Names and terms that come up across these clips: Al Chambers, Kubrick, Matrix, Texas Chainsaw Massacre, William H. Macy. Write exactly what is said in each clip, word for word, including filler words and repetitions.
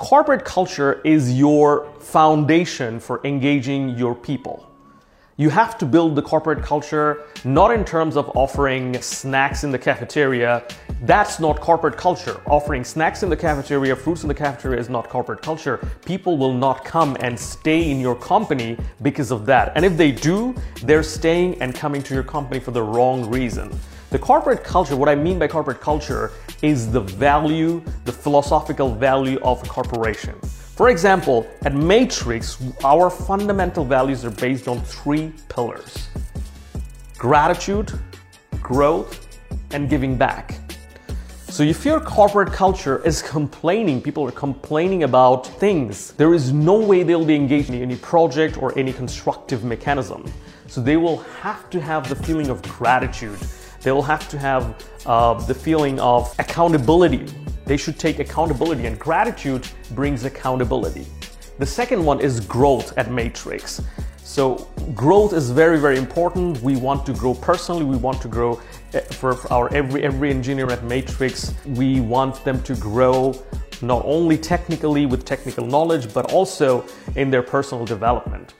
Corporate culture is your foundation for engaging your people. You have to build the corporate culture, not in terms of offering snacks in the cafeteria. That's not corporate culture. Offering snacks in the cafeteria, fruits in the cafeteria is not corporate culture. People will not come and stay in your company because of that. And if they do, they're staying and coming to your company for the wrong reason. The corporate culture, what I mean by corporate culture, is the value, the philosophical value of a corporation. For example, at Matrix, our fundamental values are based on three pillars: gratitude, growth, and giving back. So if your corporate culture is complaining, people are complaining about things, there is no way they'll be engaged in any project or any constructive mechanism. So they will have to have the feeling of gratitude. They will have to have uh, the feeling of accountability. They should take accountability, and gratitude brings accountability. The second one is growth at Matrix. So growth is very, very important. We want to grow personally. We want to grow for our every, every engineer at Matrix. We want them to grow not only technically with technical knowledge, but also in their personal development.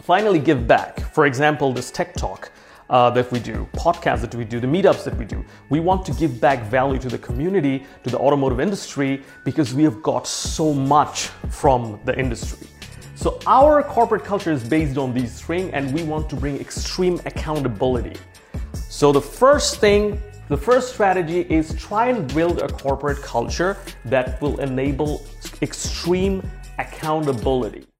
Finally, give back. For example, this tech talk Uh, that we do, podcasts that we do, the meetups that we do. We want to give back value to the community, to the automotive industry, because we have got so much from the industry. So our corporate culture is based on these things, and we want to bring extreme accountability. So the first thing, the first strategy is try and build a corporate culture that will enable extreme accountability.